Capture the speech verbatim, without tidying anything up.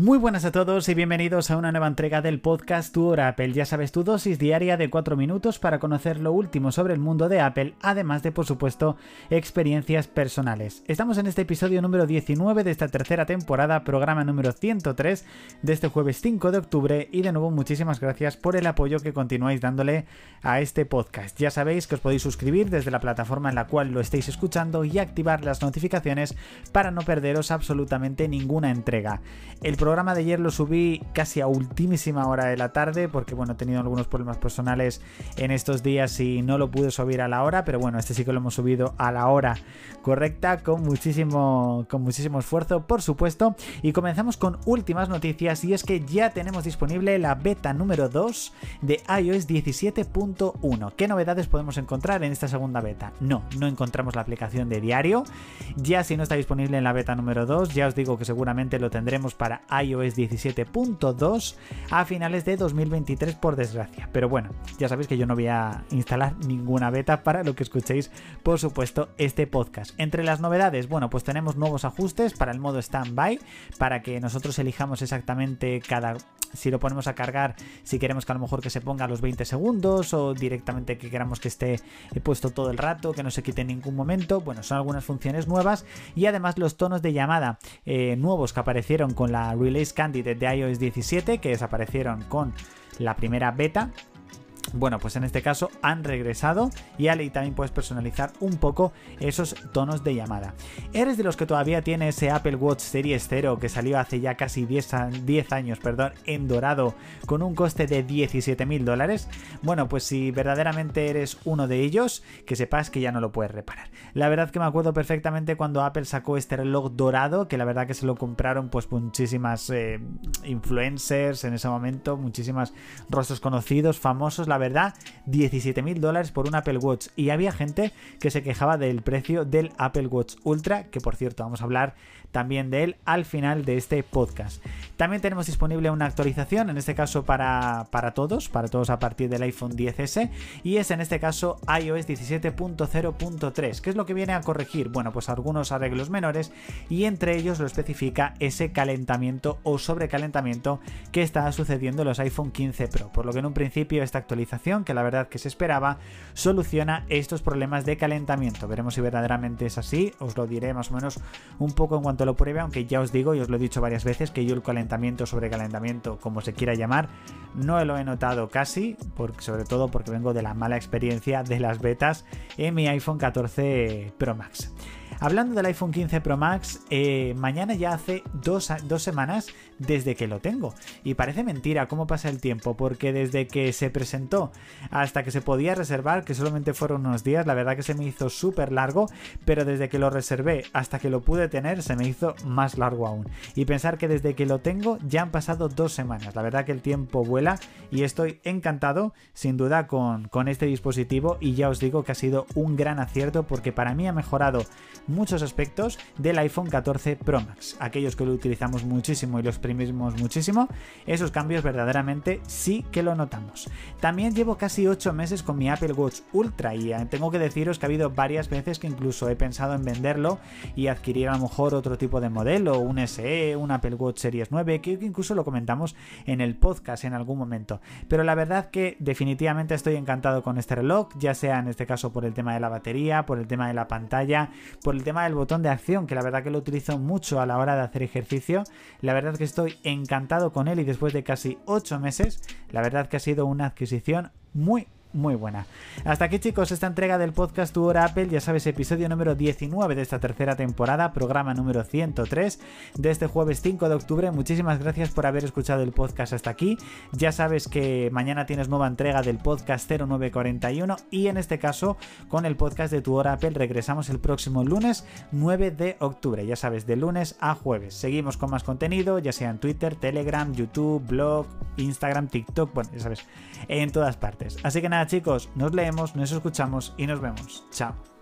Muy buenas a todos y bienvenidos a una nueva entrega del podcast Tu Hora Apple. Ya sabes, tu dosis diaria de cuatro minutos para conocer lo último sobre el mundo de Apple, además de, por supuesto, experiencias personales. Estamos en este episodio número diecinueve de esta tercera temporada, programa número ciento tres de este jueves cinco de octubre, y de nuevo muchísimas gracias por el apoyo que continuáis dándole a este podcast. Ya sabéis que os podéis suscribir desde la plataforma en la cual lo estáis escuchando y activar las notificaciones para no perderos absolutamente ninguna entrega. El El programa de ayer lo subí casi a ultimísima hora de la tarde porque, bueno, he tenido algunos problemas personales en estos días y no lo pude subir a la hora, pero bueno, este sí que lo hemos subido a la hora correcta con muchísimo, con muchísimo esfuerzo, por supuesto. Y comenzamos con últimas noticias, y es que ya tenemos disponible la beta número dos de iOS diecisiete punto uno. ¿Qué novedades podemos encontrar en esta segunda beta? No, no encontramos la aplicación de diario. Ya si no está disponible en la beta número dos, ya os digo que seguramente lo tendremos para iOS diecisiete punto dos a finales de dos mil veintitrés, por desgracia. Pero bueno, ya sabéis que yo no voy a instalar ninguna beta para lo que escuchéis, por supuesto, este podcast. Entre las novedades, bueno, pues tenemos nuevos ajustes para el modo standby, para que nosotros elijamos exactamente cada... si lo ponemos a cargar, si queremos que a lo mejor que se ponga a los veinte segundos o directamente que queramos que esté puesto todo el rato, que no se quite en ningún momento. Bueno, son algunas funciones nuevas, y además los tonos de llamada eh, nuevos que aparecieron con la Release Candidate de iOS diecisiete, que desaparecieron con la primera beta. Bueno, pues en este caso han regresado, y ahí también puedes personalizar un poco esos tonos de llamada. ¿Eres de los que todavía tiene ese Apple Watch Series cero que salió hace ya casi diez años, perdón, en dorado, con un coste de diecisiete mil dólares? Bueno, pues si verdaderamente eres uno de ellos, que sepas que ya no lo puedes reparar. La verdad que me acuerdo perfectamente cuando Apple sacó este reloj dorado, que la verdad que se lo compraron pues muchísimas eh, influencers en ese momento, muchísimos rostros conocidos, famosos. La verdad, diecisiete mil dólares por un Apple Watch, y había gente que se quejaba del precio del Apple Watch Ultra, que por cierto vamos a hablar también de él al final de este podcast. También tenemos disponible una actualización, en este caso para, para todos, para todos a partir del iPhone diez ese, y es en este caso iOS diecisiete punto cero punto tres. ¿Qué es lo que viene a corregir? Bueno, pues algunos arreglos menores, y entre ellos lo especifica ese calentamiento o sobrecalentamiento que está sucediendo en los iPhone quince Pro, por lo que en un principio esta actualización, que la verdad que se esperaba, soluciona estos problemas de calentamiento. Veremos si verdaderamente es así, os lo diré más o menos un poco en cuanto lo pruebe, aunque ya os digo, y os lo he dicho varias veces, que yo el calentamiento, sobrecalentamiento, como se quiera llamar, no lo he notado casi, porque, sobre todo porque vengo de la mala experiencia de las betas en mi iPhone catorce Pro Max. Hablando del iPhone quince Pro Max, eh, mañana ya hace dos, dos semanas desde que lo tengo, y parece mentira cómo pasa el tiempo, porque desde que se presentó hasta que se podía reservar, que solamente fueron unos días, la verdad que se me hizo súper largo, pero desde que lo reservé hasta que lo pude tener se me hizo más largo aún, y pensar que desde que lo tengo ya han pasado dos semanas. La verdad que el tiempo vuela, y estoy encantado sin duda con, con este dispositivo, y ya os digo que ha sido un gran acierto, porque para mí ha mejorado muchos aspectos del iPhone catorce Pro Max. Aquellos que lo utilizamos muchísimo y lo exprimimos muchísimo, esos cambios verdaderamente sí que lo notamos. También llevo casi ocho meses con mi Apple Watch Ultra, y tengo que deciros que ha habido varias veces que incluso he pensado en venderlo y adquirir a lo mejor otro tipo de modelo, un S E, un Apple Watch Series nueve, que incluso lo comentamos en el podcast en algún momento. Pero la verdad que definitivamente estoy encantado con este reloj, ya sea en este caso por el tema de la batería, por el tema de la pantalla, por el El tema del botón de acción, que la verdad que lo utilizo mucho a la hora de hacer ejercicio. La verdad que estoy encantado con él, y después de casi ocho meses, la verdad que ha sido una adquisición muy muy buena. Hasta aquí, chicos, esta entrega del podcast Tu Hora Apple. Ya sabes, episodio número diecinueve de esta tercera temporada, programa número ciento tres de este jueves cinco de octubre. Muchísimas gracias por haber escuchado el podcast hasta aquí. Ya sabes que mañana tienes nueva entrega del podcast cero nueve cuarenta y uno, y en este caso con el podcast de Tu Hora Apple regresamos el próximo lunes nueve de octubre. Ya sabes, de lunes a jueves. Seguimos con más contenido, ya sea en Twitter, Telegram, YouTube, blog, Instagram, TikTok, bueno, ya sabes, en todas partes. Así que nada, chicos, nos leemos, nos escuchamos y nos vemos. Chao.